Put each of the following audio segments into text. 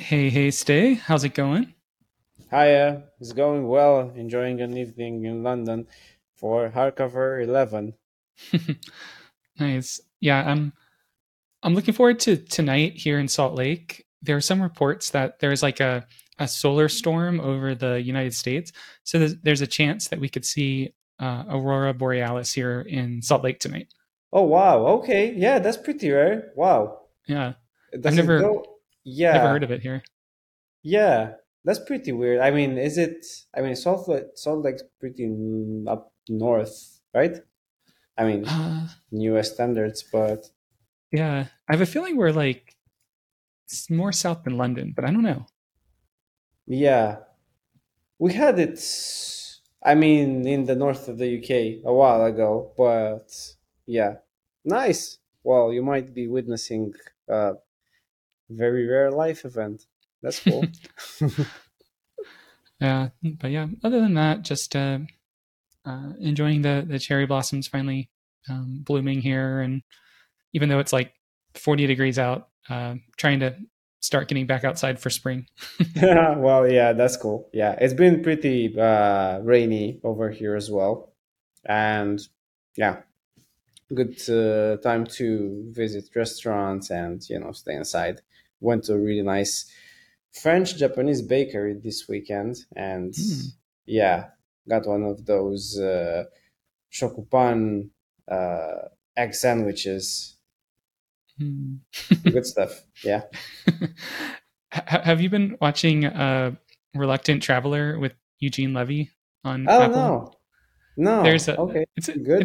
Hey, Stay. How's it going? Hiya. It's going well. Enjoying an evening in London for Hardcover 11. Nice. Yeah, I'm looking forward to tonight here in Salt Lake. There are some reports that there's like a solar storm over the United States. So there's a chance that we could see Aurora Borealis here in Salt Lake tonight. Oh, wow. Okay. Yeah, that's pretty rare. Wow. Yeah. I've never heard of it here. Yeah, that's pretty weird. I mean, Salt Lake's pretty up north, right? I mean, U.S. standards, but... Yeah, I have a feeling we're like more south than London, but I don't know. Yeah, we had it, I mean, in the north of the UK a while ago, but yeah, nice. Well, you might be witnessing... very rare life event. That's cool. Yeah, but yeah, other than that, just enjoying the cherry blossoms finally blooming here. And even though it's like 40 degrees out, trying to start getting back outside for spring. Well, yeah, that's cool. Yeah, it's been pretty rainy over here as well. And yeah, good time to visit restaurants and, stay inside. Went to a really nice French-Japanese bakery this weekend. And got one of those shokupan egg sandwiches. Mm. Good stuff. Yeah. Have you been watching Reluctant Traveler with Eugene Levy on Apple? No. It's a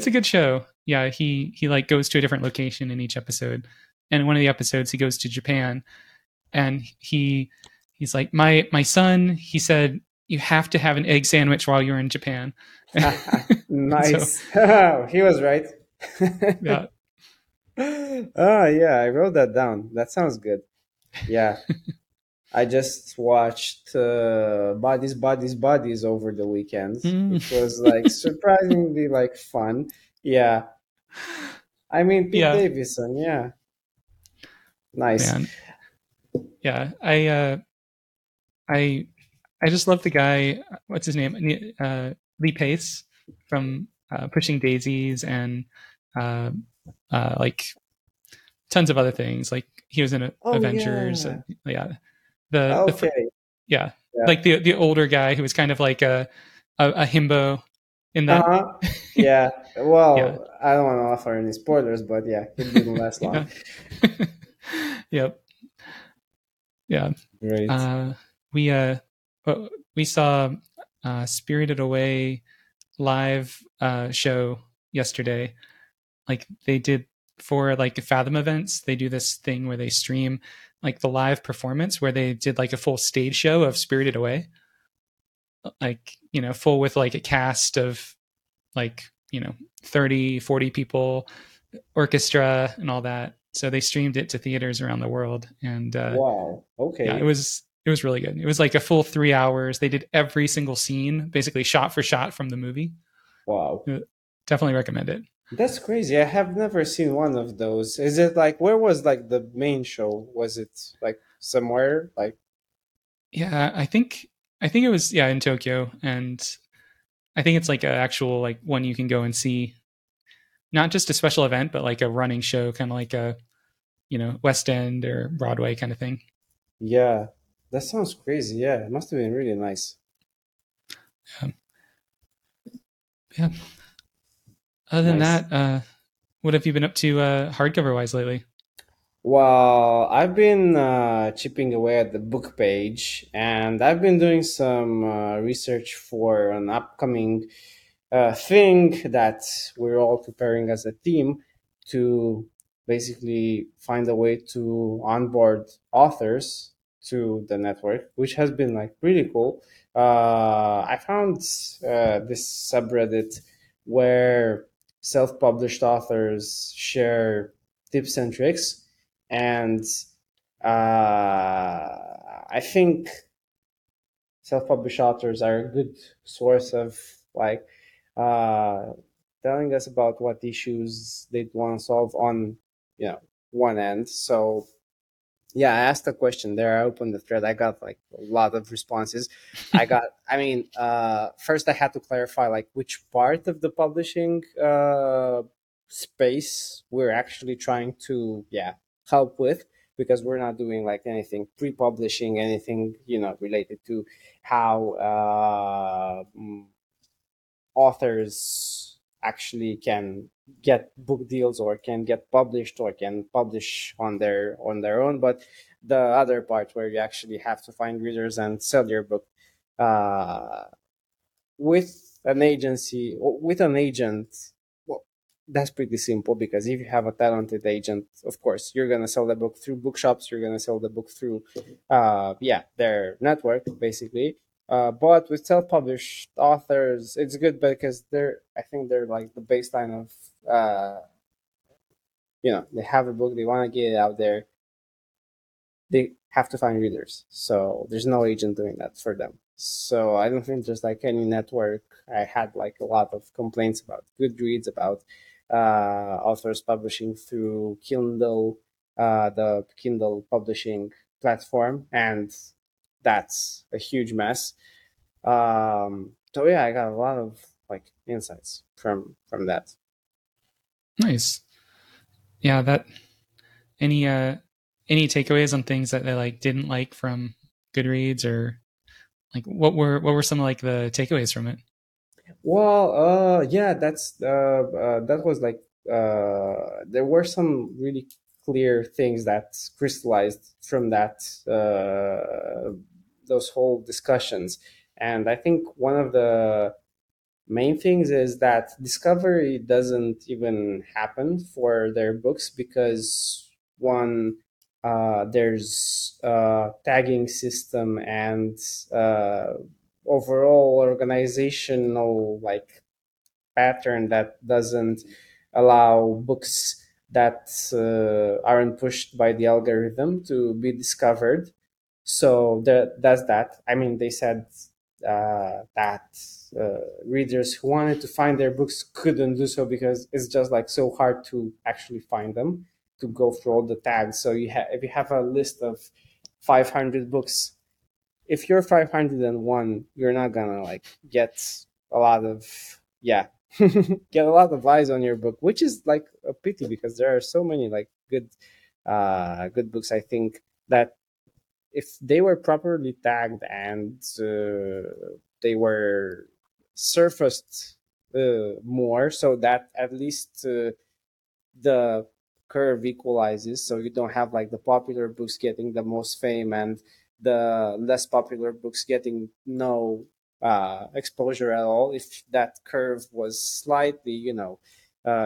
good show. Yeah, he like goes to a different location in each episode. And in one of the episodes, he goes to Japan, and he's like, my son, he said, you have to have an egg sandwich while you're in Japan. Nice. He was right. Yeah. Oh, yeah, I wrote that down. That sounds good. Yeah. I just watched Bodies over the weekend. It was like surprisingly like fun. Yeah. I mean, Pete Davidson. Yeah. Nice. Man. Yeah. I just love the guy. What's his name? Lee Pace from Pushing Daisies and like tons of other things. Like he was in Avengers. Yeah. Like the older guy who was kind of like a himbo in that. Uh-huh. Yeah. Well, yeah. I don't want to offer any spoilers, but yeah, it didn't last long. Yep. Yeah. Great. We saw Spirited Away live show yesterday. Like they did for like Fathom events, they do this thing where they stream like the live performance where they did like a full stage show of Spirited Away. Like, full with like a cast of like, 30, 40 people, orchestra and all that. So they streamed it to theaters around the world. And wow. Okay. Yeah, it was really good. It was like a full 3 hours. They did every single scene, basically shot for shot from the movie. Wow. Definitely recommend it. That's crazy. I have never seen one of those. Is it like, where was like the main show? Was it like somewhere? Like, yeah, I think it was in Tokyo, and I think it's like an actual like one you can go and see, not just a special event, but like a running show, kind of like a West End or Broadway kind of thing. Yeah, that sounds crazy. Yeah, it must have been really nice. Yeah. Other than that, what have you been up to hardcover wise lately? Well, I've been chipping away at the book page, and I've been doing some research for an upcoming thing that we're all preparing as a team to basically find a way to onboard authors to the network, which has been like really cool. I found this subreddit where self-published authors share tips and tricks. And I think self-published authors are a good source of like telling us about what issues they'd want to solve on, one end. So Yeah, I asked a question there. I opened the thread. I got like a lot of responses. First I had to clarify like which part of the publishing space we're actually trying to help with, because we're not doing like anything pre-publishing, anything, you know, related to how authors actually can get book deals or can get published or can publish on their own, but the other part where you actually have to find readers and sell your book with an agency or with an agent. That's pretty simple, because if you have a talented agent, of course, you're going to sell the book through bookshops. You're going to sell the book through, their network, basically. But with self-published authors, it's good because I think they're like the baseline of, they have a book. They want to get it out there. They have to find readers. So there's no agent doing that for them. So I don't think there's like any network. I had like a lot of complaints about Goodreads, about authors publishing through Kindle, the Kindle publishing platform, and that's a huge mess. I got a lot of like insights from that. Nice. Yeah, that any takeaways on things that they like didn't like from Goodreads, or like what were some like the takeaways from it? Well, there were some really clear things that crystallized from that, those whole discussions. And I think one of the main things is that discovery doesn't even happen for their books because there's tagging system and, overall organizational like pattern that doesn't allow books that aren't pushed by the algorithm to be discovered. So that's that. I mean, they said that readers who wanted to find their books couldn't do so because it's just like so hard to actually find them, to go through all the tags. So if you have a list of 500 books, if you're 501, you're not gonna like get a lot of eyes on your book, which is like a pity because there are so many like good books. I think that if they were properly tagged and they were surfaced more, so that at least the curve equalizes, so you don't have like the popular books getting the most fame and the less popular books getting no exposure at all. If that curve was slightly,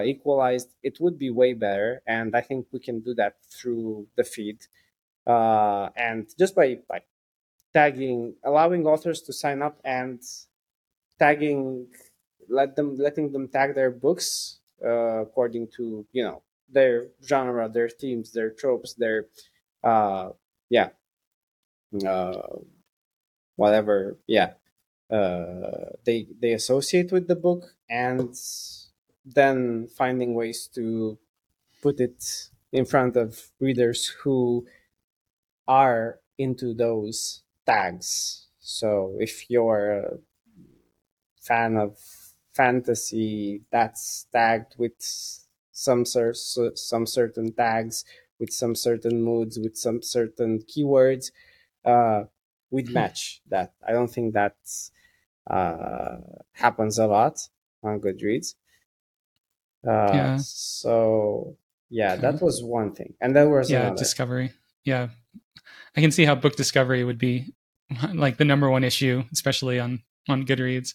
equalized, it would be way better. And I think we can do that through the feed. And just by tagging, allowing authors to sign up and tagging, letting them tag their books according to, their genre, their themes, their tropes, their, they associate with the book, and then finding ways to put it in front of readers who are into those tags. So if you're a fan of fantasy, that's tagged with some certain tags, with some certain moods, with some certain keywords, we'd match that. I don't think that happens a lot on Goodreads. That was one thing. And that was another. Discovery. Yeah. I can see how book discovery would be like the number one issue, especially on Goodreads.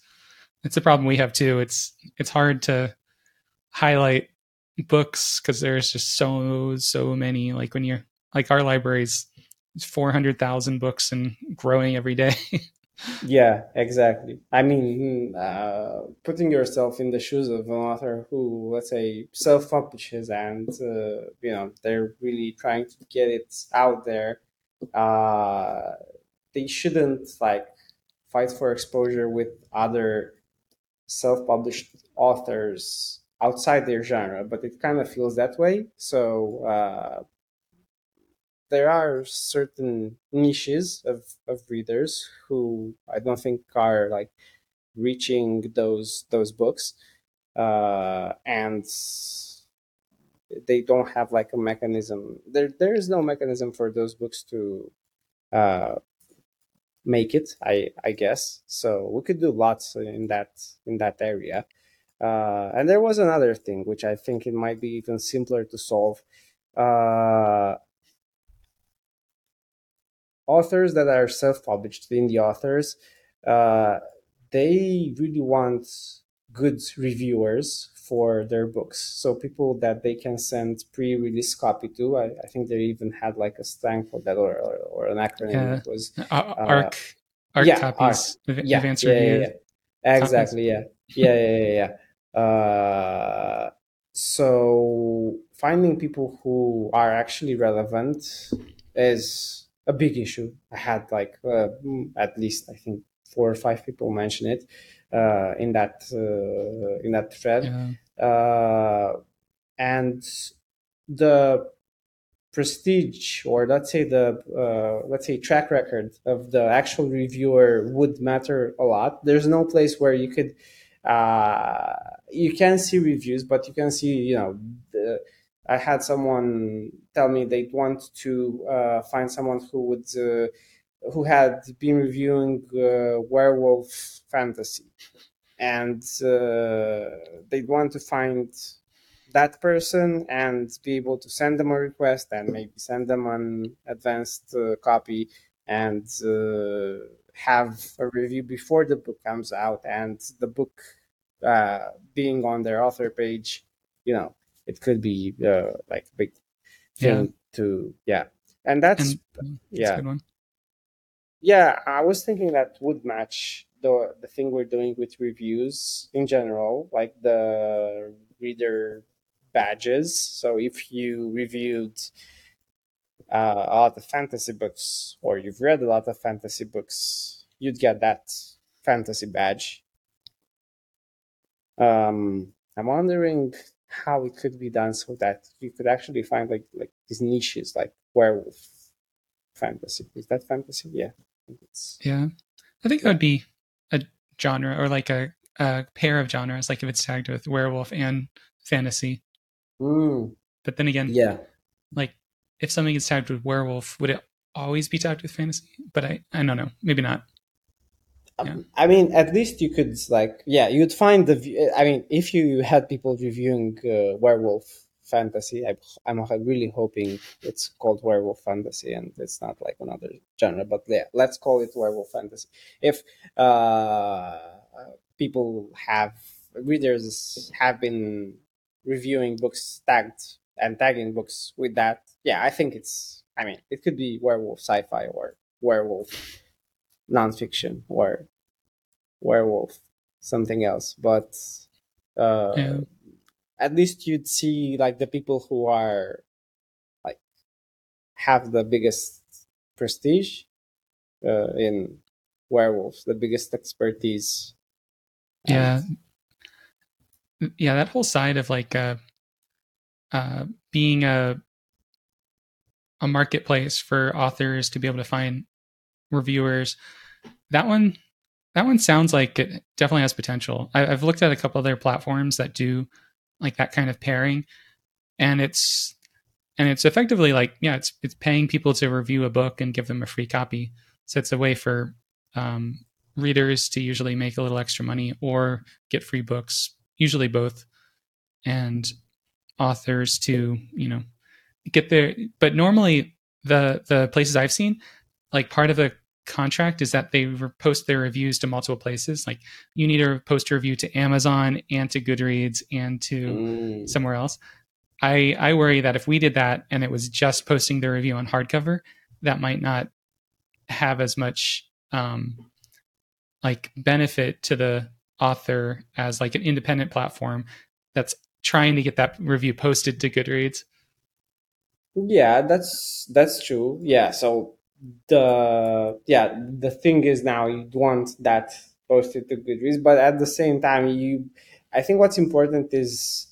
It's a problem we have too. It's hard to highlight books because there's just so many. Like when you're like our libraries, 400,000 books and growing every day. Yeah, exactly. I mean, putting yourself in the shoes of an author who, let's say, self-publishes and, they're really trying to get it out there. They shouldn't like fight for exposure with other self-published authors outside their genre, but it kind of feels that way. So, there are certain niches of readers who I don't think are like reaching those books, and they don't have like a mechanism. There is no mechanism for those books to make it, I guess. So we could do lots in that area. And there was another thing, which I think it might be even simpler to solve. Authors that are self-published, indie authors, they really want good reviewers for their books. So people that they can send pre-release copy to. I think they even had like a slang for that or an acronym. Yeah. It was ARC copies. ARC. Advanced review. Yeah. Exactly. Copies. Yeah. So finding people who are actually relevant is a big issue. I had like at least I think 4 or 5 people mention it in that thread. Yeah. And the prestige, or let's say track record of the actual reviewer would matter a lot. There's no place where you could you can see reviews, but you can see, I had someone tell me they'd want to find someone who had been reviewing werewolf fantasy, and they'd want to find that person and be able to send them a request and maybe send them an advanced copy and have a review before the book comes out, and the book being on their author page, it could be like a big thing and that's a good one. Yeah, I was thinking that would match the thing we're doing with reviews in general, like the reader badges. So if you reviewed a lot of fantasy books, or you've read a lot of fantasy books, you'd get that fantasy badge. I'm wondering how it could be done so that you could actually find like these niches, like werewolf fantasy. Is that fantasy? Yeah. I think it would be a genre, or like a pair of genres, like if it's tagged with werewolf and fantasy. Mm. But then again, like if something is tagged with werewolf, would it always be tagged with fantasy? But I don't know. Maybe not. Yeah. I mean, at least you could you'd find if you had people reviewing werewolf fantasy, I'm really hoping it's called werewolf fantasy and it's not like another genre, but yeah, let's call it werewolf fantasy. If readers have been reviewing books tagging books with that, I think it could be werewolf sci-fi or werewolf nonfiction or werewolf something else, but at least you'd see like the people who are like have the biggest prestige in werewolves, the biggest expertise. Yeah, that whole side of like being a marketplace for authors to be able to find reviewers. That one sounds like it definitely has potential. I've looked at a couple other platforms that do like that kind of pairing, and it's effectively like, it's paying people to review a book and give them a free copy. So it's a way for readers to usually make a little extra money or get free books, usually both, and authors to, get their, but normally the places I've seen, like part of a contract is that they post their reviews to multiple places. Like you need to post a review to Amazon and to Goodreads and to somewhere else. I worry that if we did that and it was just posting the review on Hardcover, that might not have as much like benefit to the author as like an independent platform that's trying to get that review posted to Goodreads. Yeah, that's true. Yeah, so the thing is now you want that posted to Goodreads, but at the same time I think what's important is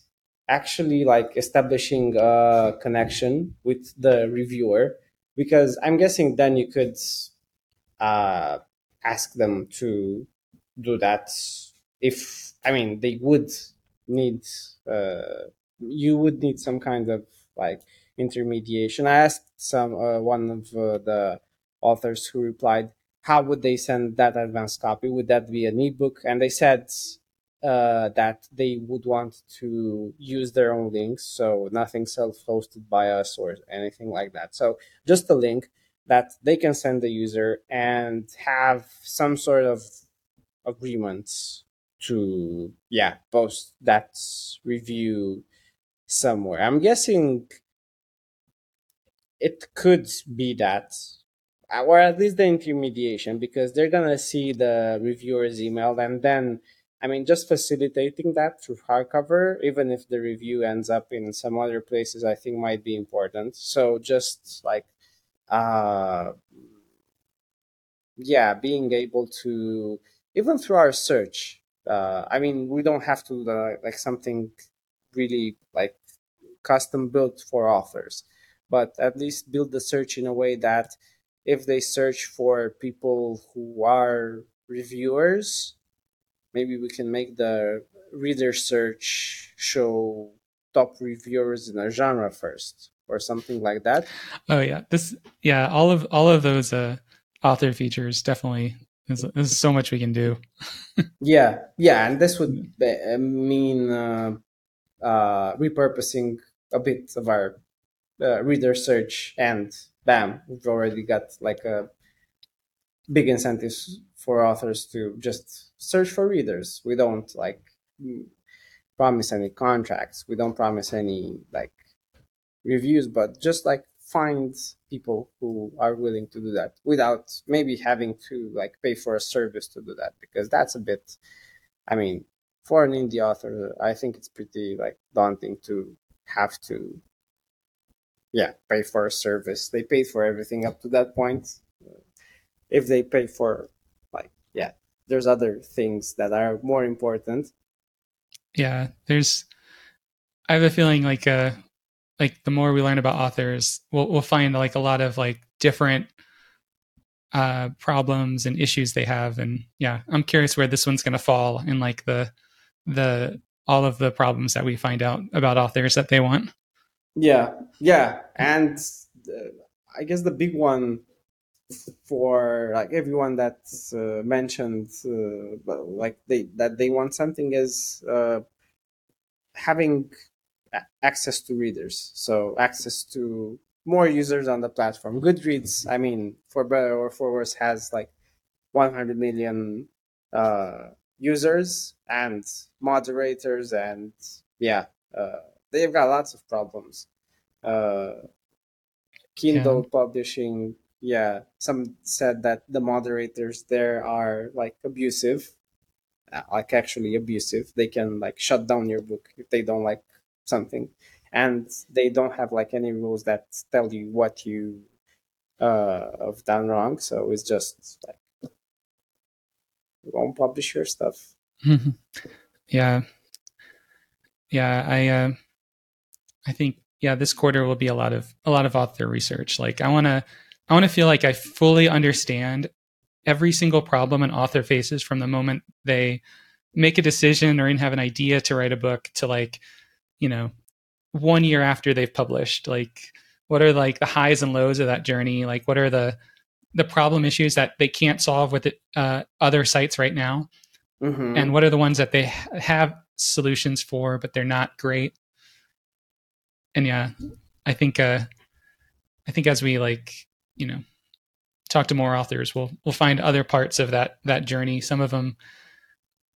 actually like establishing a connection with the reviewer, Because I'm guessing then you could ask them to do that if, I mean, they would need, you would need some kind of like intermediation. I asked one of the authors who replied, how would they send that advanced copy? Would that be an ebook? And they said that they would want to use their own links, so nothing self-hosted by us or anything like that. So just a link that they can send the user and have some sort of agreements to, yeah, post that review somewhere. I'm guessing it could be that, or at least the intermediation, because they're going to see the reviewer's email and then, I mean, just facilitating that through Hardcover, even if the review ends up in some other places, I think might be important. So just like, being able to, even through our search, I mean, we don't have to like something really like custom built for authors, but at least build the search in a way that if they search for people who are reviewers, maybe we can make the reader search show top reviewers in a genre first or something like that. Oh yeah. All of those author features definitely, there's so much we can do. Yeah. And this would mean repurposing a bit of our reader search, and bam, we've already got like a big incentives for authors to just search for readers. We don't like promise any contracts. We don't promise any like reviews, but just like find people who are willing to do that without maybe having to like pay for a service to do that, because that's a bit, I mean, for an indie author, I think it's pretty like daunting to have to, pay for a service. They paid for everything up to that point. If they pay for, there's other things that are more important. Yeah, I have a feeling like the more we learn about authors, we'll find like a lot of like different problems and issues they have. And yeah, I'm curious where this one's going to fall in like the all of the problems that we find out about authors that they want. Yeah. And I guess the big one for like everyone that's mentioned they want something is having access to readers, so access to more users on the platform. Goodreads, I mean, for better or for worse, has like 100 million users and moderators, and they've got lots of problems. Kindle publishing, some said that the moderators there are like abusive, like actually abusive. They can like shut down your book if they don't like something, and they don't have like any rules that tell you what you have done wrong. So it's just like, you won't publish your stuff. Yeah. I think this quarter will be a lot of author research. Like I want to feel like I fully understand every single problem an author faces from the moment they make a decision or have an idea to write a book to like, 1 year after they've published. Like, what are like the highs and lows of that journey? Like, what are the problem issues that they can't solve with other sites right now? Mm-hmm. And what are the ones that they have solutions for, but they're not great? And I think as we like, talk to more authors, we'll find other parts of that journey. Some of them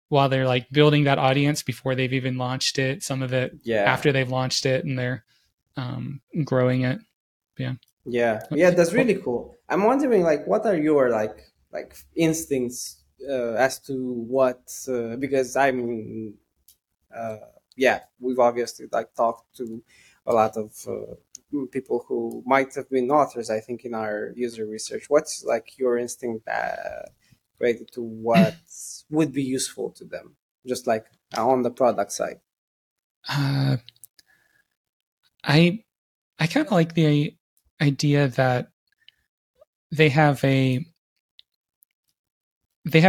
while they're like building that audience before they've even launched it, some of it after they've launched it and they're growing it. Yeah, that's really cool. I'm wondering like what are your like instincts as to what because I mean we've obviously like talked to a lot of people who might have been authors, I think, in our user research. What's like your instinct related to what would be useful to them, just like on the product side? I kind of like the idea that they have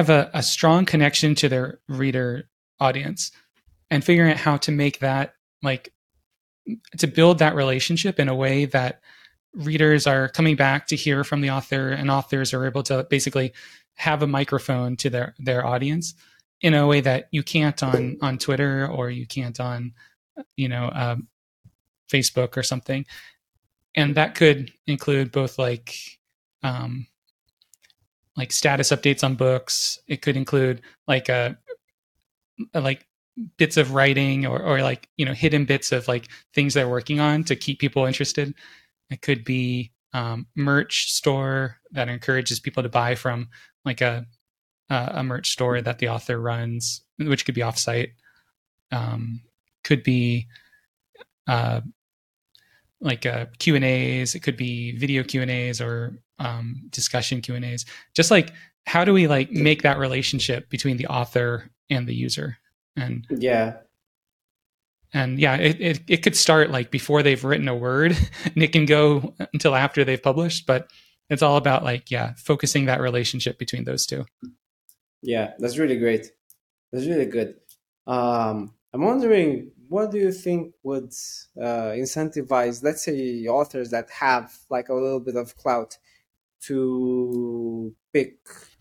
a strong connection to their reader audience, and figuring out how to make that, like, to build that relationship in a way that readers are coming back to hear from the author, and authors are able to basically have a microphone to their audience in a way that you can't on Twitter, or you can't on, Facebook or something. And that could include both like status updates on books. It could include like bits of writing or like, hidden bits of like things they're working on to keep people interested. It could be merch store that encourages people to buy from like a merch store that the author runs, which could be offsite. Could be like Q&As. It could be video Q&As or discussion Q&As. Just like, how do we like make that relationship between the author and the user? It could start like before they've written a word, and it can go until after they've published, but it's all about focusing that relationship between those two. Yeah, that's really great. That's really good. I'm wondering, what do you think would incentivize, let's say, authors that have like a little bit of clout to pick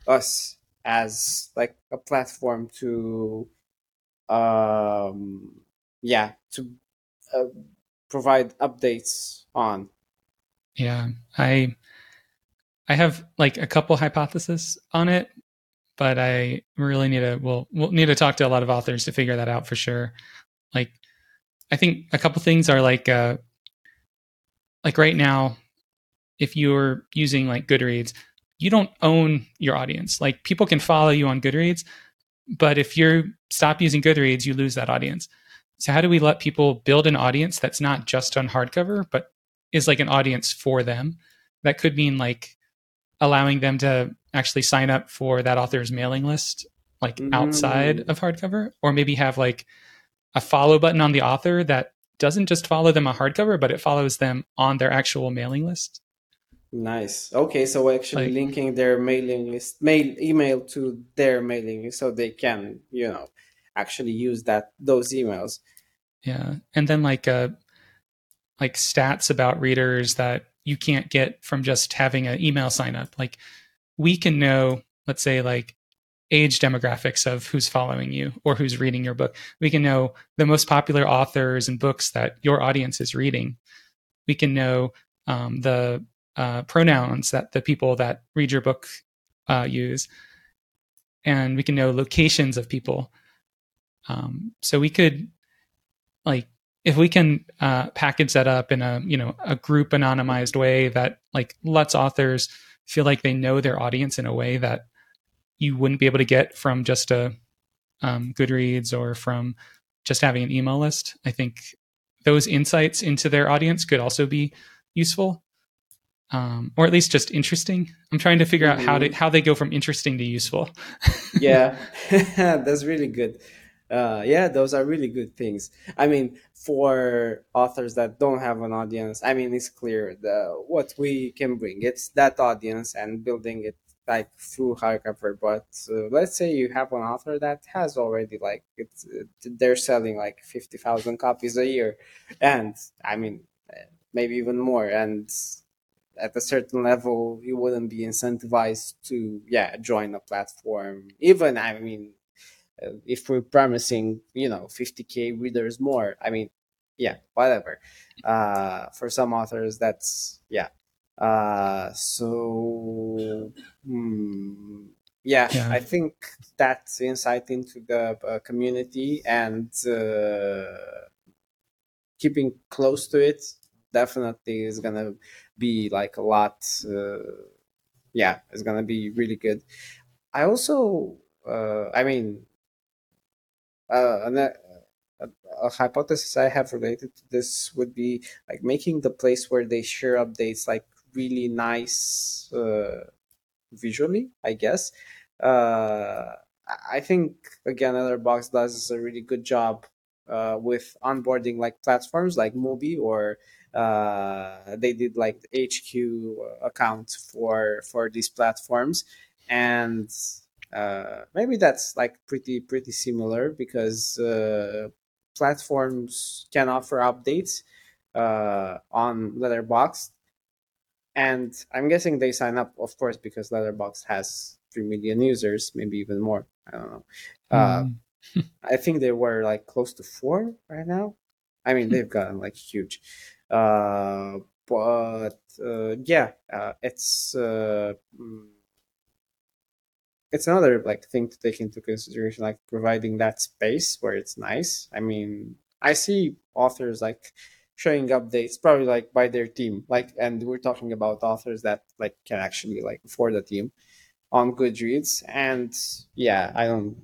us as like a platform to provide updates on? Yeah, I have like a couple hypotheses on it, but I really need to, we'll need to talk to a lot of authors to figure that out for sure. Like, I think a couple things are like right now, if you're using like Goodreads, you don't own your audience. Like, people can follow you on Goodreads, but if you stop using Goodreads, you lose that audience. So how do we let people build an audience that's not just on Hardcover, but is like an audience for them? That could mean like allowing them to actually sign up for that author's mailing list, like outside of Hardcover, or maybe have like a follow button on the author that doesn't just follow them on Hardcover, but it follows them on their actual mailing list. Nice. Okay, so actually like, linking their mailing list, email to their mailing list, so they can, actually use those emails. Yeah, and then like stats about readers that you can't get from just having an email sign up. Like, we can know, let's say, like age demographics of who's following you or who's reading your book. We can know the most popular authors and books that your audience is reading. We can know the pronouns that the people that read your book use, and we can know locations of people. So we could, like, if we can package that up in a, a group anonymized way that like lets authors feel like they know their audience in a way that you wouldn't be able to get from just a Goodreads or from just having an email list. I think those insights into their audience could also be useful, or at least just interesting. I'm trying to figure out how they go from interesting to useful. Yeah, that's really good. Those are really good things. I mean, for authors that don't have an audience, I mean, it's clear what we can bring. It's that audience and building it like through Hardcover. But let's say you have an author that has already like, they're selling like 50,000 copies a year. And I mean, maybe even more. And at a certain level, you wouldn't be incentivized to, join a platform. Even, I mean, if we're promising, 50,000 readers more, I mean, whatever. For some authors, that's, I think that insight into the community and keeping close to it definitely is going to be like a lot. It's going to be really good. I also, a hypothesis I have related to this would be like making the place where they share updates like really nice visually, I guess. I think, again, Letterboxd does a really good job with onboarding like platforms like Mubi or They did like the HQ account for these platforms, and maybe that's like pretty similar, because platforms can offer updates on Letterboxd, and I'm guessing they sign up, of course, because Letterboxd has 3 million users, maybe even more. I don't know. I think they were like close to 4 right now. I mean, they've gotten like huge. It's another like thing to take into consideration, like providing that space where it's nice. I mean, I see authors like showing updates probably like by their team, like, and we're talking about authors that like can actually like afford a team on Goodreads. And yeah, I don't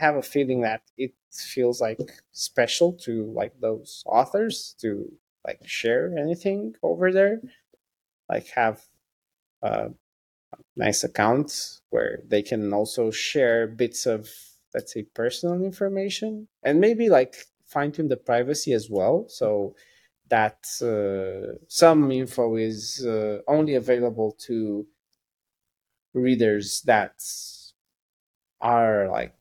have a feeling that it feels like special to like those authors to like share anything over there, like have a nice account where they can also share bits of, let's say, personal information, and maybe like fine-tune the privacy as well, so that some info is only available to readers that are like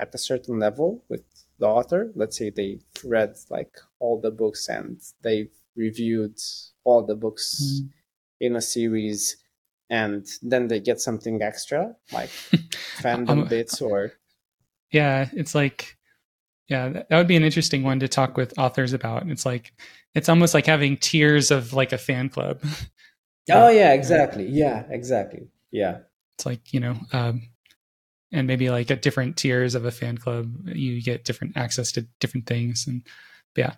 at a certain level with the author. Let's say they've read like all the books and they've reviewed all the books in a series, and then they get something extra like fandom bits or... Yeah, it's like, yeah, that would be an interesting one to talk with authors about. It's like, it's almost like having tiers of like a fan club. Oh yeah, exactly. Yeah, exactly. Yeah. It's like, you know, and maybe like at different tiers of a fan club, you get different access to different things, and yeah,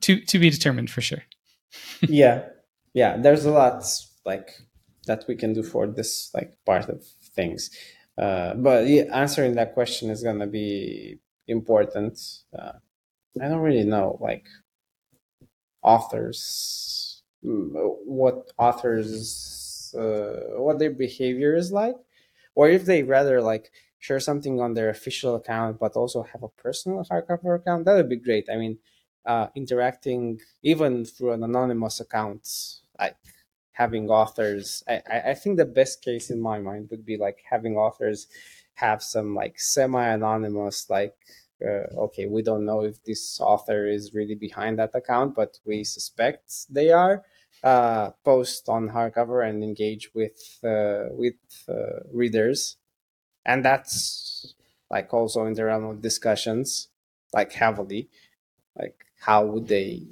to be determined for sure. yeah, there's a lot like that we can do for this like part of things, but yeah, answering that question is gonna be important. I don't really know like authors, what their behavior is like. Or if they rather like share something on their official account, but also have a personal Hardcover account, that would be great. I mean, interacting even through an anonymous account, like having authors, I think the best case in my mind would be like having authors have some like semi-anonymous, like, okay, we don't know if this author is really behind that account, but we suspect they are. Post on Hardcover and engage with readers, and that's like also in the realm of discussions, like heavily, like how would they,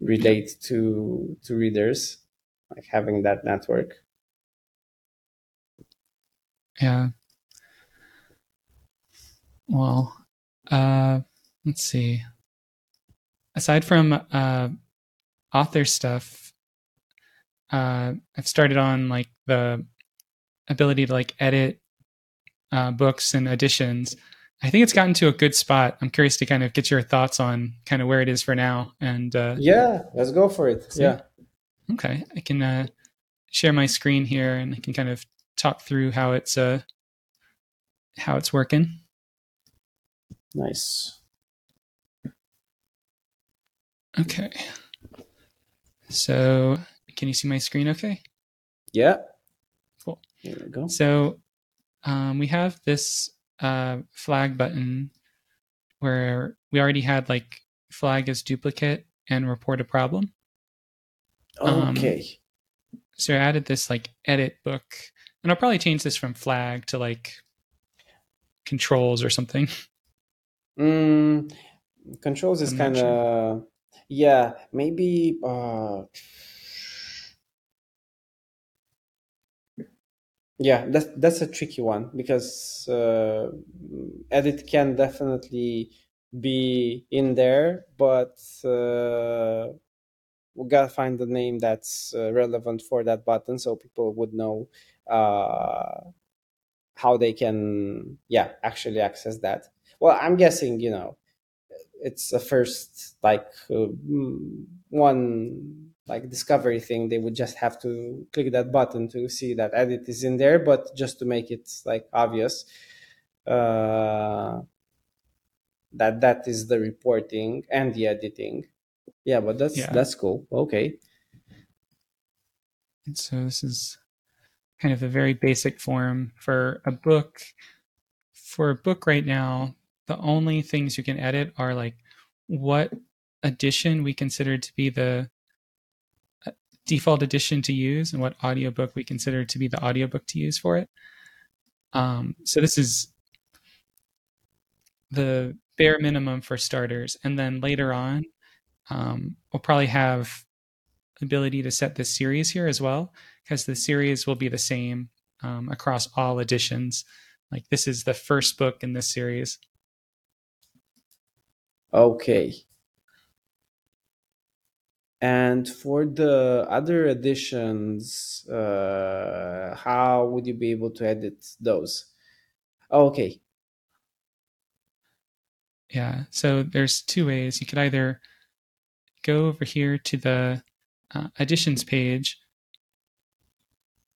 relate to readers, like having that network. Yeah. Well, let's see. Aside from author stuff, I've started on like the ability to like edit books and editions. I think it's gotten to a good spot. I'm curious to kind of get your thoughts on kind of where it is for now. And yeah, let's go for it. So, yeah. Okay. I can share my screen here, and I can kind of talk through how it's working. Nice. Okay. So, can you see my screen okay? Yeah. Cool. Here we go. So, we have this flag button where we already had like flag as duplicate and report a problem. Okay. So I added this like edit book, and I'll probably change this from flag to like controls or something. Controls is kind of... Yeah, maybe that's a tricky one, because edit can definitely be in there, but we gotta find the name that's relevant for that button, so people would know how they can actually access that. Well, I'm guessing, you know, it's a first like one like discovery thing. They would just have to click that button to see that edit is in there, but just to make it like obvious, that is the reporting and the editing. Yeah, but that's cool. Okay. And so this is kind of a very basic form for a book. For a book right now, the only things you can edit are like what edition we consider to be the default edition to use and what audiobook we consider to be the audiobook to use for it. So this is the bare minimum for starters. And then later on, we'll probably have ability to set this series here as well, because the series will be the same across all editions. Like this is the first book in this series. Okay. And for the other editions, how would you be able to edit those? Okay. Yeah, so there's two ways. You could either go over here to the editions page,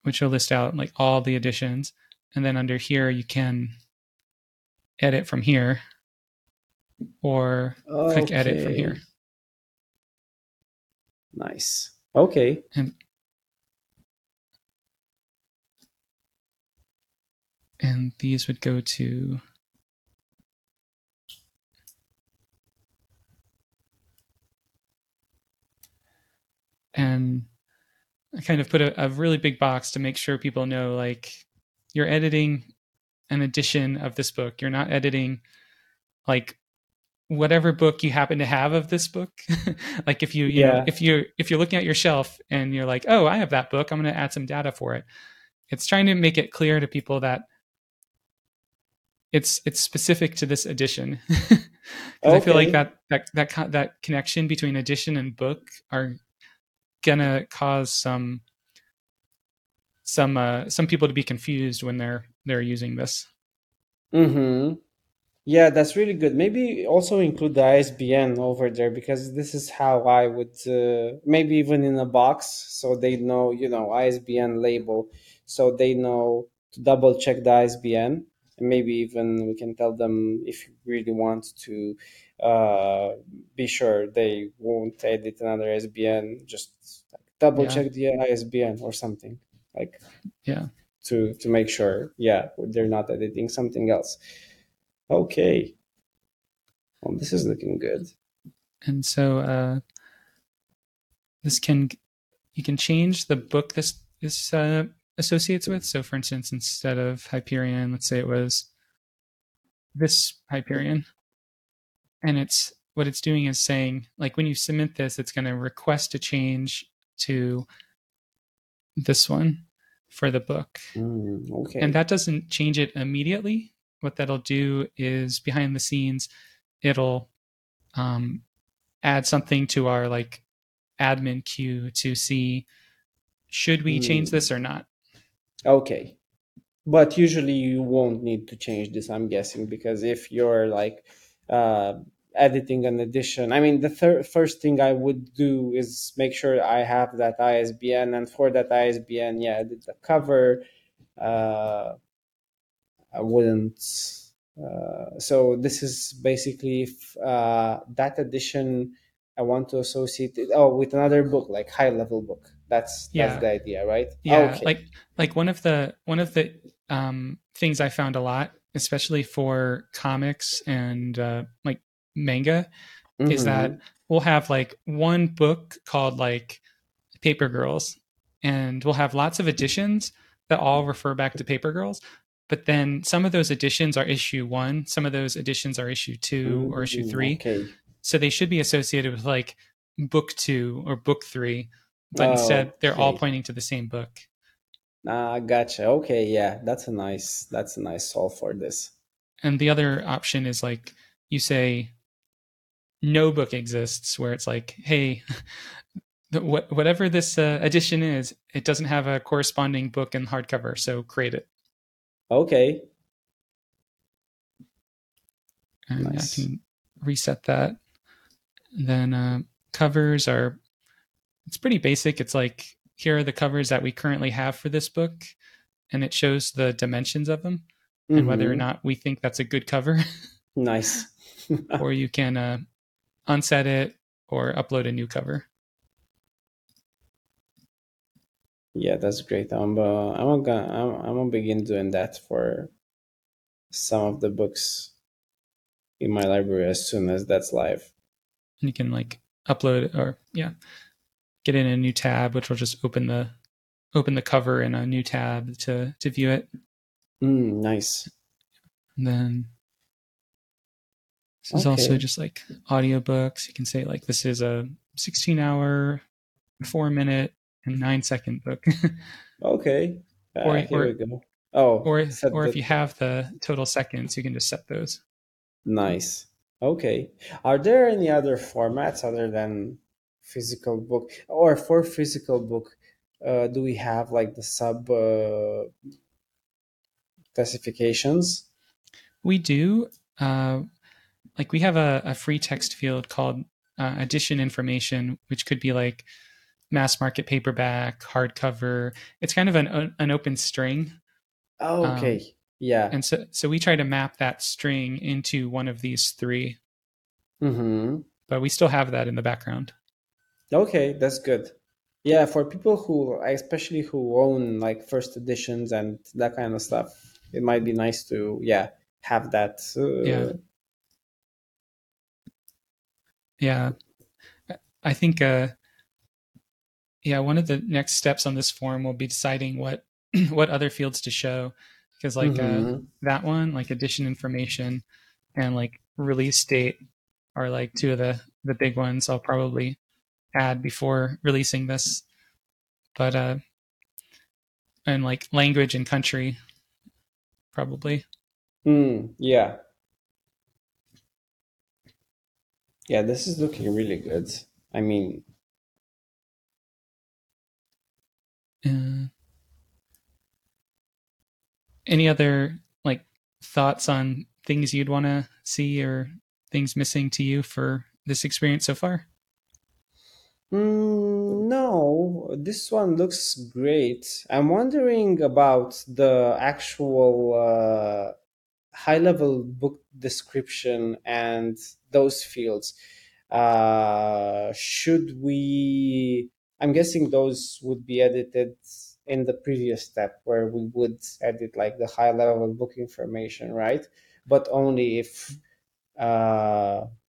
which will list out like all the editions. And then under here, you can edit from here or click edit from here. Nice. Okay. And these would go to... And I kind of put a really big box to make sure people know, like, you're editing an edition of this book. You're not editing, like, whatever book you happen to have of this book. Like, if you know, if you're looking at your shelf and you're like, oh, I have that book, I'm going to add some data for it. It's trying to make it clear to people that it's specific to this edition. Because I feel like that connection between edition and book are gonna cause some people to be confused when they're using this. Mm-hmm. Yeah, that's really good. Maybe also include the ISBN over there, because this is how I would maybe even in a box, so they know, ISBN label, so they know to double check the ISBN. And maybe even we can tell them, if you really want to be sure they won't edit another ISBN, just double check the ISBN or something to make sure they're not editing something else. Okay. Well, this is looking good. And so you can change the book this associates with. So for instance, instead of Hyperion, let's say it was this Hyperion, and what it's doing is saying, like, when you submit this, it's going to request a change to this one for the book. Okay. And that doesn't change it immediately. What that'll do is, behind the scenes, it'll add something to our like admin queue to see, should we change this or not? Okay. But usually you won't need to change this, I'm guessing, because if you're like editing an edition, I mean, the first thing I would do is make sure I have that ISBN, and for that ISBN, edit the cover. I wouldn't. So this is basically if that edition I want to associate it with another book, like high-level book. That's the idea, right? Yeah, okay. Like one of the things I found a lot, especially for comics and like manga, is that we'll have like one book called like Paper Girls, and we'll have lots of editions that all refer back to Paper Girls. But then some of those editions are issue 1, some of those editions are issue 2 or issue 3. Okay. So they should be associated with like book 2 or book 3. But instead, they're all pointing to the same book. Gotcha. Okay, yeah, that's a nice solve for this. And the other option is like you say, no book exists, where it's like, hey, whatever this edition is, it doesn't have a corresponding book in hardcover, so create it. Okay. And nice. I can reset that. And then covers are... It's pretty basic. It's like, here are the covers that we currently have for this book, and it shows the dimensions of them and whether or not we think that's a good cover. Nice. Or you can unset it or upload a new cover. Yeah, that's great. I'm gonna begin doing that for some of the books in my library as soon as that's live. And you can like upload or get in a new tab, which will just open the cover in a new tab to view it. Nice. And then this is also just like audiobooks. You can say like, this is a 16-hour, 4-minute and 9-second book. Okay. Here we go. Or if you have the total seconds, you can just set those. Nice. Okay. Are there any other formats other than physical book, or for physical book, do we have like the sub classifications? We do. Like we have a free text field called edition information, which could be like mass market paperback, hardcover. It's kind of an open string. Oh, okay. Yeah. And so we try to map that string into one of these three. Mm-hmm. But we still have that in the background. Okay, that's good. Yeah, for people who own like first editions and that kind of stuff, it might be nice to have that. Yeah, I think one of the next steps on this form will be deciding what other fields to show, because like that one, like edition information and like release date are like two of the big ones I'll probably add before releasing this, but and like language and country probably. Yeah, this is looking really good. I mean, any other like thoughts on things you'd want to see or things missing to you for this experience so far? No, this one looks great. I'm wondering about the actual high-level book description and those fields. I'm guessing those would be edited in the previous step where we would edit like the high-level book information, right? But only if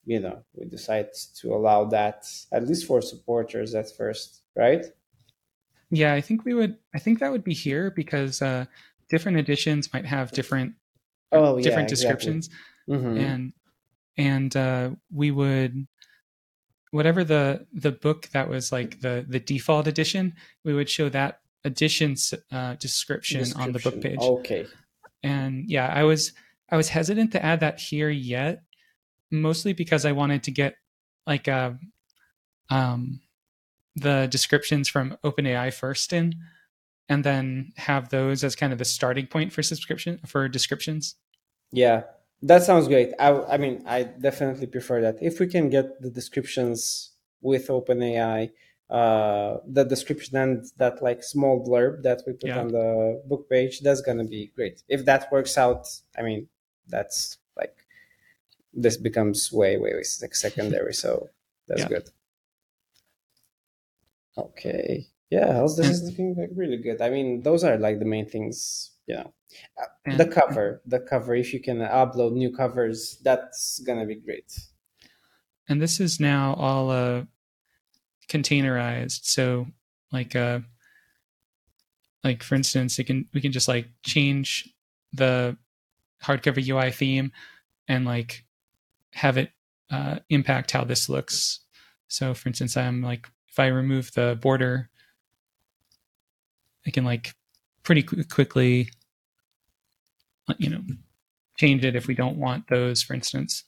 we decide to allow that, at least for supporters at first, right? Yeah, I think that would be here, because different editions might have different descriptions. Exactly. Mm-hmm. And we would, whatever the book that was like the default edition, we would show that edition's description on the book page. Okay. And yeah, I was hesitant to add that here yet, mostly because I wanted to get like the descriptions from OpenAI first in, and then have those as kind of the starting point for descriptions. Yeah. That sounds great. I definitely prefer that. If we can get the descriptions with OpenAI, the description and that like small blurb that we put on the book page, that's going to be great. If that works out, I mean, that's like, this becomes way, way, way secondary. So that's good. Okay. Yeah, this is looking like really good. I mean, those are like the main things, The cover, if you can upload new covers, that's going to be great. And this is now all containerized. So like for instance, we can just like change the hardcover UI theme and like have it impact how this looks. So for instance, I'm like, if I remove the border, I can like pretty quickly change it if we don't want those, for instance.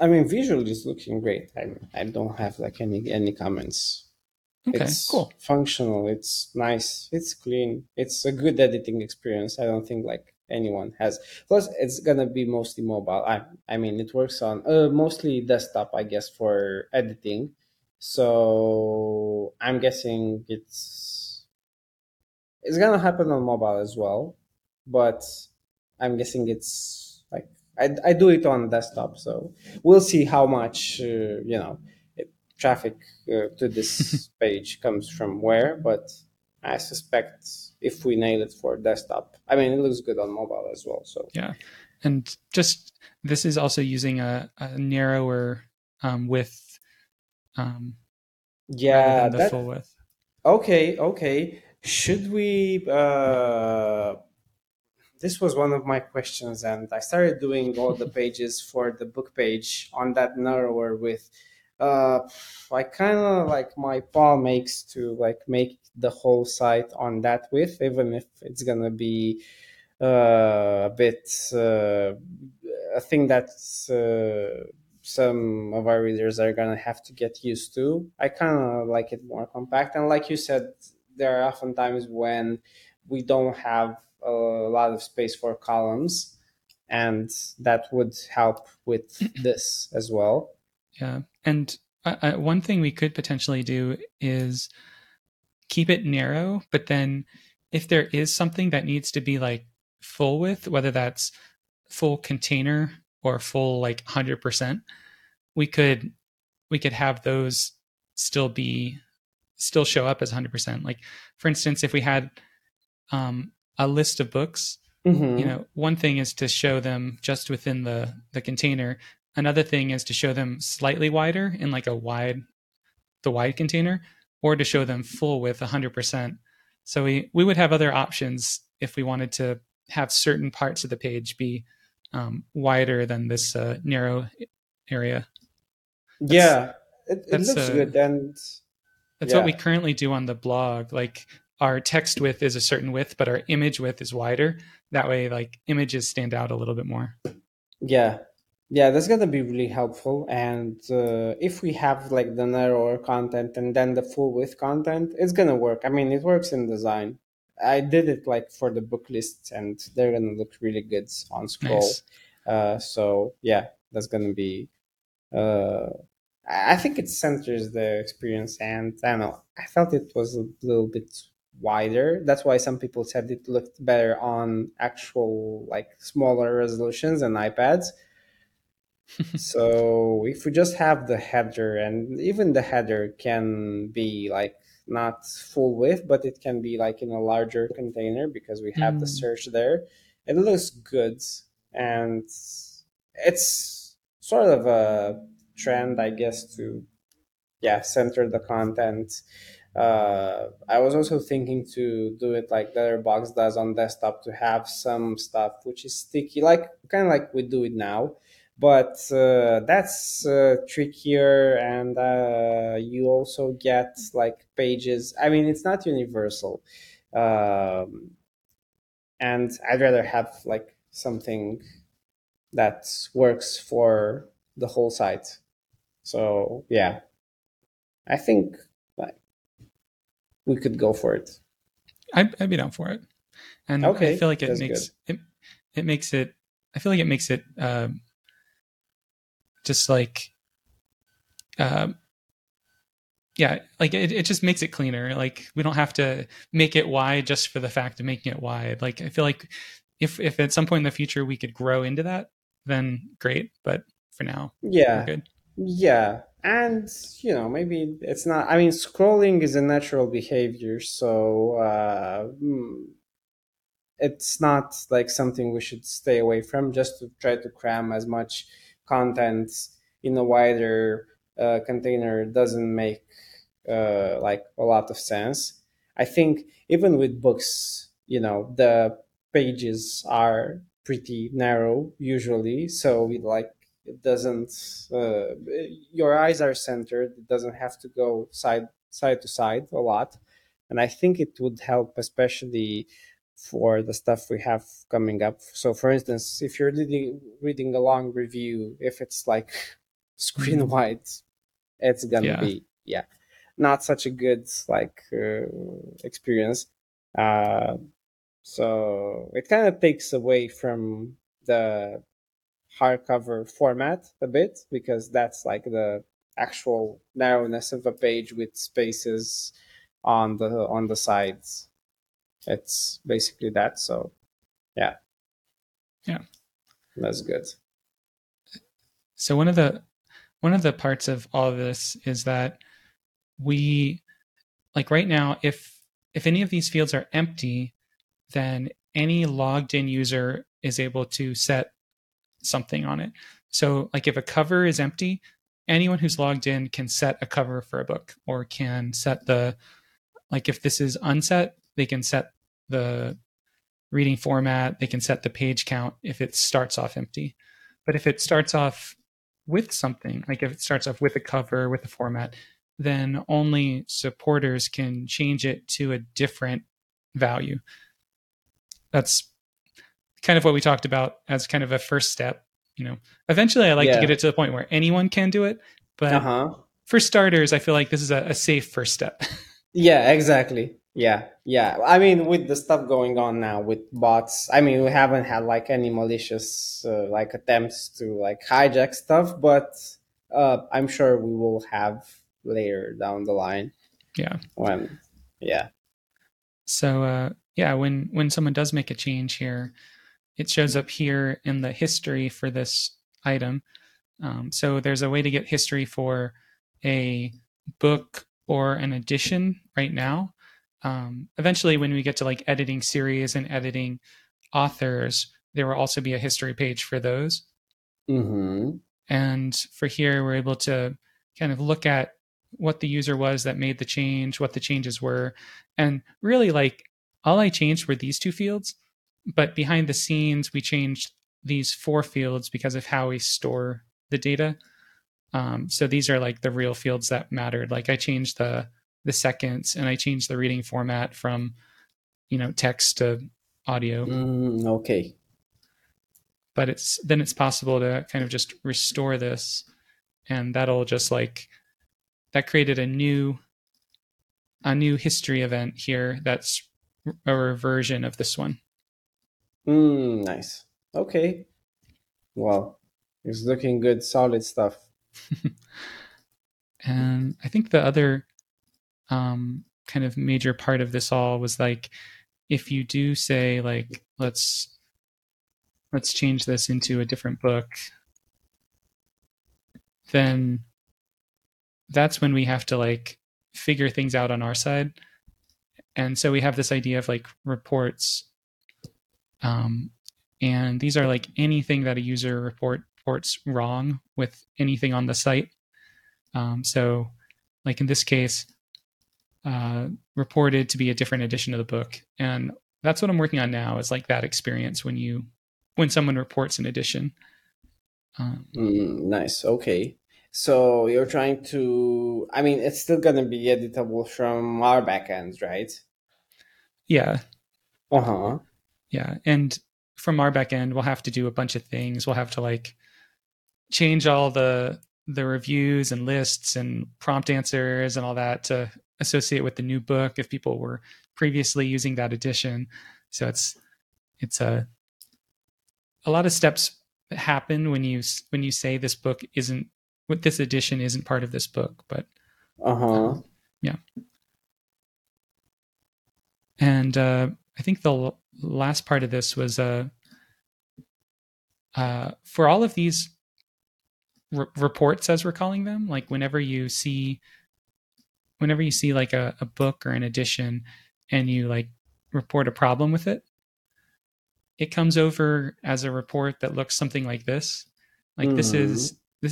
I mean, visually it's looking great. I don't have like any comments. Okay, it's cool. Functional. It's nice. It's clean. It's a good editing experience. I don't think like anyone has. Plus, it's gonna be mostly mobile. I mean, it works on mostly desktop, I guess, for editing. So I'm guessing it's gonna happen on mobile as well. But I'm guessing it's like I do it on desktop, so we'll see how much traffic to this page comes from where. But I suspect if we nail it for desktop, I mean, it looks good on mobile as well. So yeah, and just this is also using a narrower width. Yeah, the full width. Okay. Should we? This was one of my questions, and I started doing all the pages for the book page on that narrower width. I kind of like my palm aches to like make the whole site on that width, even if it's gonna be a bit a thing that's. Some of our readers are going to have to get used to. I kind of like it more compact. And like you said, there are often times when we don't have a lot of space for columns, and that would help with this as well. Yeah. And one thing we could potentially do is keep it narrow, but then if there is something that needs to be like full width, whether that's full container or full like 100%, we could have those still show up as 100%. Like for instance, if we had a list of books, mm-hmm. One thing is to show them just within the container. Another thing is to show them slightly wider in like the wide container, or to show them full with 100%. So we would have other options if we wanted to have certain parts of the page be wider than this narrow area. It looks good, and that's what we currently do on the blog. Like our text width is a certain width, but our image width is wider. That way, like images stand out a little bit more. Yeah, that's gonna be really helpful. And if we have like the narrower content and then the full width content, it's gonna work. I mean, it works in design. I did it like for the book lists, and they're going to look really good on scroll. Nice. So yeah, that's going to be, I think it centers the experience, and I don't know, I felt it was a little bit wider. That's why some people said it looked better on actual like smaller resolutions and iPads. So if we just have the header, and even the header can be like, not full width, but it can be like in a larger container because we have the search there. It looks good, and it's sort of a trend, I guess, to center the content. I was also thinking to do it like Letterboxd does on desktop, to have some stuff which is sticky, like kind of like we do it now. But that's trickier, and you also get like pages. I mean, it's not universal. And I'd rather have like something that works for the whole site. So yeah, I think like we could go for it. I'd be down for it. And okay. I feel like it makes it just like, like it just makes it cleaner. Like we don't have to make it wide just for the fact of making it wide. Like I feel like if at some point in the future we could grow into that, then great. But for now, we're good. Yeah. And, maybe it's not, I mean, scrolling is a natural behavior. So, it's not like something we should stay away from, just to try to cram as much content in a wider container doesn't make like a lot of sense. I think even with books, the pages are pretty narrow usually, so it doesn't. Your eyes are centered; it doesn't have to go side to side a lot, and I think it would help especially for the stuff we have coming up. So for instance, if you're reading a long review, if it's like screen wide, it's gonna be not such a good like experience. So it kind of takes away from the hardcover format a bit, because that's like the actual narrowness of a page with spaces on the sides. It's basically that. So yeah, that's good. So one of the parts of all of this is that we, like right now, if any of these fields are empty, then any logged in user is able to set something on it. So like if a cover is empty, anyone who's logged in can set a cover for a book, or can set the, like if this is unset, they can set the reading format, they can set the page count if it starts off empty. But if it starts off with something, like if it starts off with a cover, with a format, then only supporters can change it to a different value. That's kind of what we talked about as kind of a first step. You know, eventually I like to get it to the point where anyone can do it, but for starters, I feel like this is a safe first step. Yeah, exactly. I mean, with the stuff going on now with bots, I mean, we haven't had like any malicious like attempts to like hijack stuff, but I'm sure we will have later down the line. So when someone does make a change here, it shows up here in the history for this item. So there's a way to get history for a book or an edition right now. Eventually, when we get to like editing series and editing authors, there will also be a history page for those. Mm-hmm. And for here, we're able to kind of look at what the user was that made the change, what the changes were. And really, like, all I changed were these two fields. But behind the scenes, we changed these four fields because of how we store the data. So these are like the real fields that mattered. Like I changed the seconds, and I changed the reading format from, you know, text to audio. Okay. But it's possible to kind of just restore this, and that'll just like, that created a new history event here. That's a reversion of this one. Nice. Okay. Well, it's looking good, solid stuff. And I think the other kind of major part of this all was like, if you do say like, let's change this into a different book, then that's when we have to like figure things out on our side. And so we have this idea of like reports. And these are like anything that a user reports wrong with anything on the site. So like in this case, reported to be a different edition of the book. And that's what I'm working on now, is like that experience when someone reports an edition. Nice. Okay. So you're trying to, I mean, it's still going to be editable from our backends, right? Yeah. Uh-huh. Yeah. And from our backend, we'll have to do a bunch of things. We'll have to like change all the reviews and lists and prompt answers and all that to associate with the new book if people were previously using that edition. So it's a lot of steps that happen when you say this book isn't, what this edition isn't part of this book, but yeah. And I think the last part of this was for all of these reports, as we're calling them, like whenever you see like a book or an edition and you like report a problem with it, it comes over as a report that looks something like this. Like this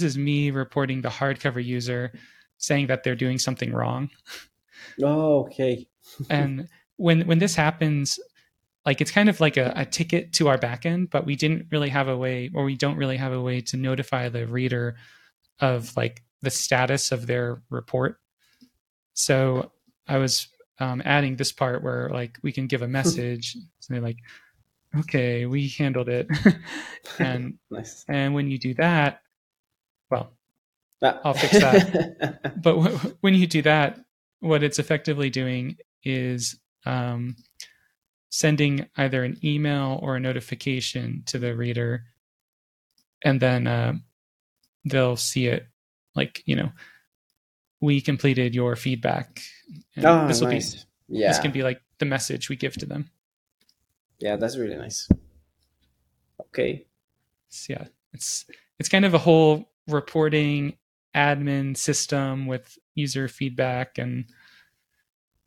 is me reporting the hardcover user saying that they're doing something wrong. Oh, okay. And when this happens, like it's kind of like a ticket to our backend, but we didn't really have a way, or we don't really have a way to notify the reader of like the status of their report. So I was adding this part where like we can give a message. So they're like, okay, we handled it. And nice. And when you do that, well, I'll fix that. But when you do that, what it's effectively doing is sending either an email or a notification to the reader, and then they'll see it like, you know, we completed your feedback. And this will nice. Be, yeah. This can be like the message we give to them. Yeah, that's really nice. Okay. So, yeah, it's kind of a whole reporting admin system with user feedback. And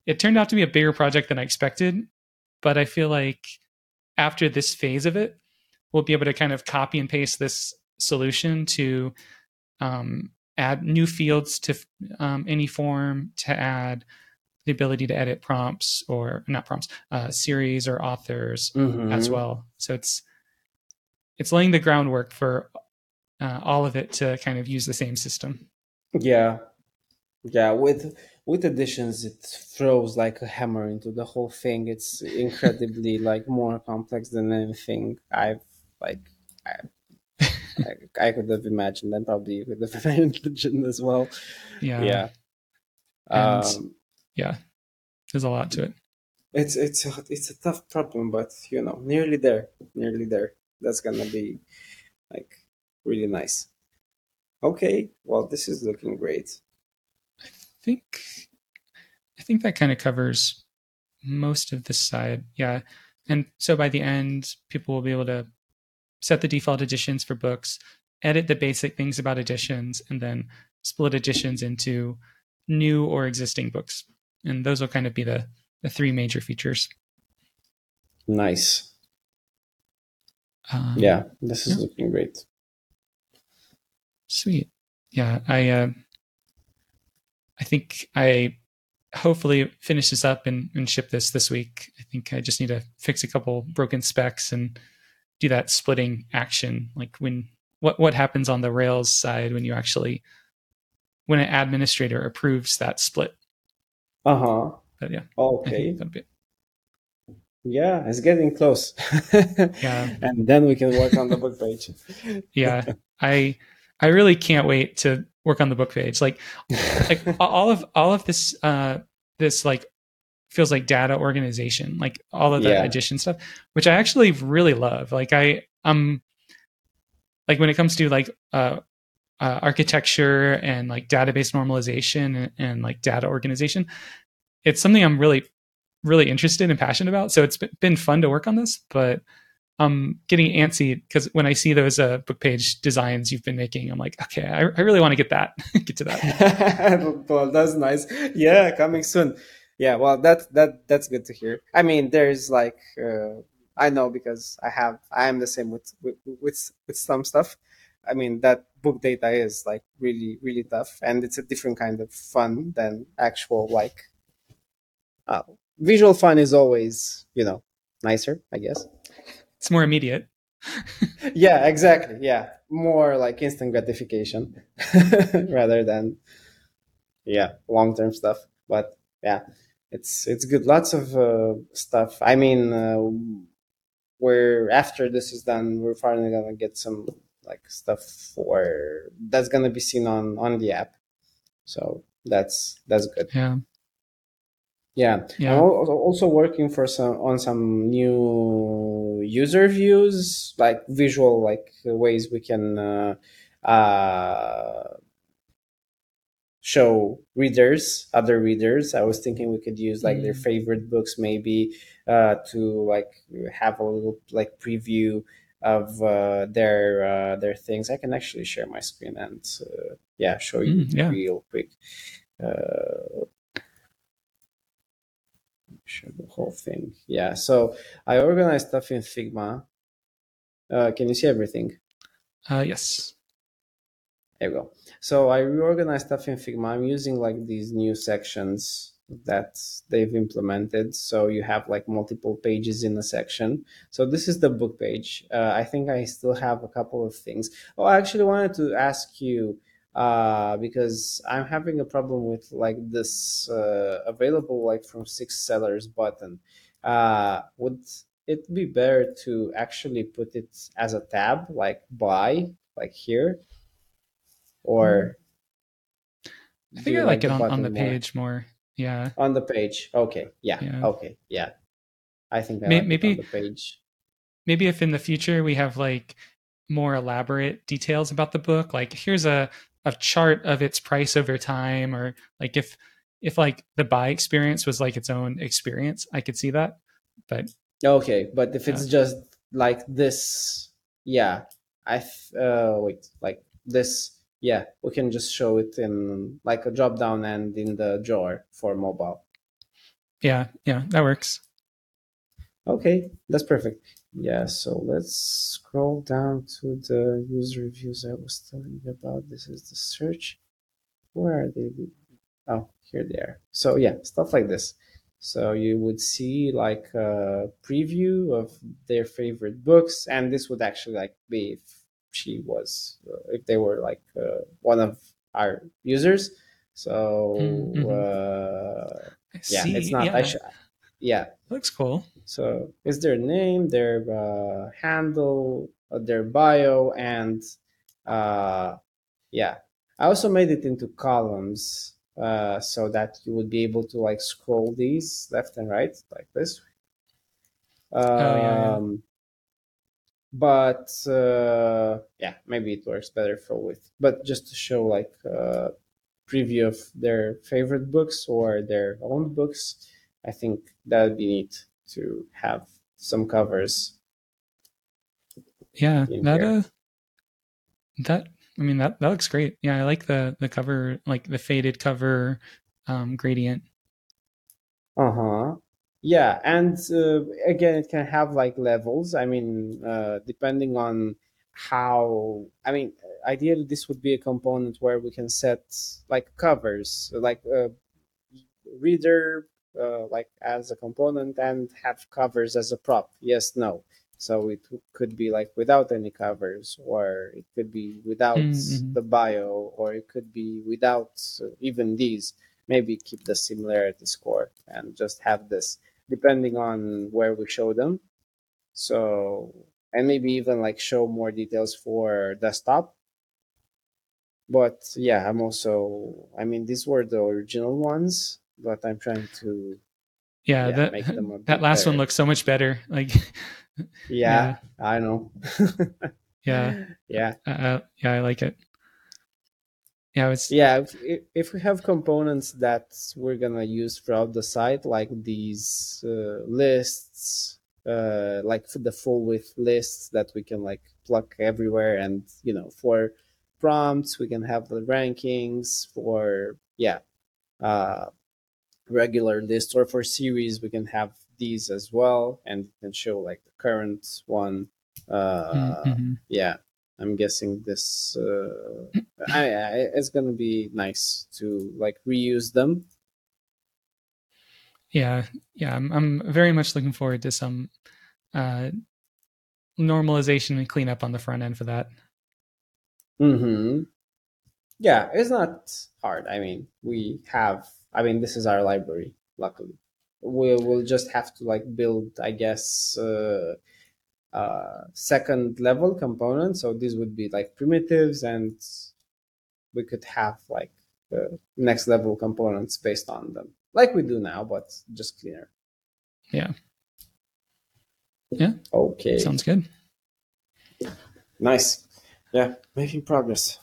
it turned out to be a bigger project than I expected. But I feel like after this phase of it, we'll be able to kind of copy and paste this solution to add new fields to any form, to add the ability to edit prompts or not prompts, series or authors as well. So it's laying the groundwork for all of it to kind of use the same system. Yeah. With additions, it throws like a hammer into the whole thing. It's incredibly like more complex than anything I could have imagined, and probably you could have imagined as well. Yeah. And there's a lot to it. It's a tough problem, but nearly there. That's gonna be like really nice. Okay, well, this is looking great. I think that kind of covers most of this side. Yeah. And so by the end, people will be able to set the default editions for books, edit the basic things about editions, and then split editions into new or existing books. And those will kind of be the three major features. Nice. This is looking great. Sweet. Yeah. I think I hopefully finish this up and ship this week. I think I just need to fix a couple broken specs and do that splitting action. Like what happens on the Rails side when you actually, when an administrator approves that split. But yeah. Okay. Yeah, it's getting close. Yeah. And then we can work on the book page. Yeah. I really can't wait to work on the book page. Like all of this, this like feels like data organization, like all of the edition stuff, which I actually really love. Like like when it comes to like architecture and like database normalization and like data organization, it's something I'm really, really interested and passionate about. So it's been fun to work on this, but I'm getting antsy because when I see those book page designs you've been making, I'm like, okay, I really want to get to that. Well, that's nice. Yeah, coming soon. Yeah, well, that's good to hear. I mean, there's like I know because I am the same with some stuff. I mean, that book data is like really, really tough, and it's a different kind of fun than actual like visual fun is always nicer, I guess. It's more immediate. Yeah, exactly. Yeah. More like instant gratification rather than long-term stuff. But it's good. Lots of stuff. I mean, we're after this is done, we're finally going to get some like stuff for that's going to be seen on the app. So that's good. Yeah. I'm also working on some new user views, like visual, like ways we can show other readers. I was thinking we could use like their favorite books, maybe to like have a little like preview of their things. I can actually share my screen and show you real quick. The whole thing. Yeah. So I organize stuff in Figma. Can you see everything? Yes. There we go. So I reorganize stuff in Figma. I'm using like these new sections that they've implemented. So you have like multiple pages in a section. So this is the book page. I think I still have a couple of things. Oh, I actually wanted to ask you because I'm having a problem with like this available like from 6 sellers button. Would it be better to actually put it as a tab, like buy, like here? Or I think I like it on the page more. Yeah. On the page. Okay. Yeah. Okay. Yeah. I think maybe on the page. Maybe if in the future we have like more elaborate details about the book, like here's a chart of its price over time, or like if like the buy experience was like its own experience, I could see that. But okay, but if it's just like this, like this yeah, we can just show it in like a drop down and in the drawer for mobile. Yeah, that works. Okay, that's perfect. Yeah, so let's scroll down to the user reviews I was telling you about. This is the search. Where are they? Oh, here they are. So yeah, stuff like this. So you would see like a preview of their favorite books, and this would actually like be if they were like one of our users. So yeah, it's not. Yeah. Yeah, looks cool. So it's their name, their handle, their bio, and yeah. I also made it into columns so that you would be able to like scroll these left and right like this. But yeah, maybe it works better for width. But just to show like a preview of their favorite books or their own books, I think that would be neat to have some covers. Yeah, that looks great. Yeah, I like the cover, like the faded cover gradient. Uh-huh. Yeah, and again, it can have like levels. I mean, depending on how... I mean, ideally, this would be a component where we can set like covers, like reader, like as a component, and have covers as a prop. Yes, no. So it could be like without any covers, or it could be without the bio, or it could be without even these. Maybe keep the similarity score and just have this depending on where we show them. So, and maybe even like show more details for desktop. But yeah, these were the original ones, but I'm trying to make them a bit better. Last one looks so much better. Like, yeah, I know. Yeah. I like it. Yeah, if we have components that we're going to use throughout the site, like these lists, like the full width lists that we can like pluck everywhere. And, you know, for prompts, we can have the rankings for, regular lists, or for series, we can have these as well. And you can show like the current one. Yeah. I'm guessing this it's going to be nice to like reuse them. Yeah, I'm very much looking forward to some normalization and cleanup on the front end for that. Mhm. Yeah, it's not hard. I mean, this is our library, luckily. We will just have to like build, I guess, second level components. So these would be like primitives, and we could have like next level components based on them, like we do now, but just cleaner. Yeah. Okay. Sounds good. Nice. Yeah. Making progress.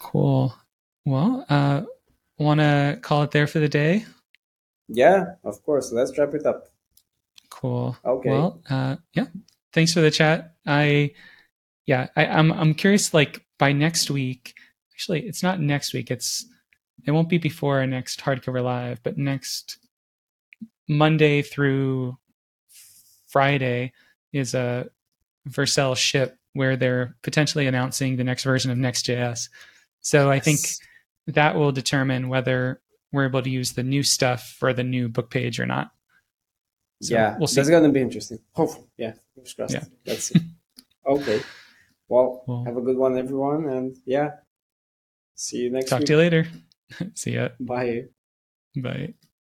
Cool. Well, want to call it there for the day? Yeah, of course. Let's wrap it up. Cool. Okay. Well, yeah. Thanks for the chat. I'm curious, like by next week, actually it's not next week. It won't be before our next Hardcover Live, but next Monday through Friday is a Vercel ship where they're potentially announcing the next version of Next.js. So yes. I think that will determine whether we're able to use the new stuff for the new book page or not. So yeah, we'll see. That's going to be interesting. Hopefully. Yeah, fingers crossed. Yeah. Let's see. Okay. Well, have a good one, everyone. And see you next week. Talk to you later. See ya. Bye.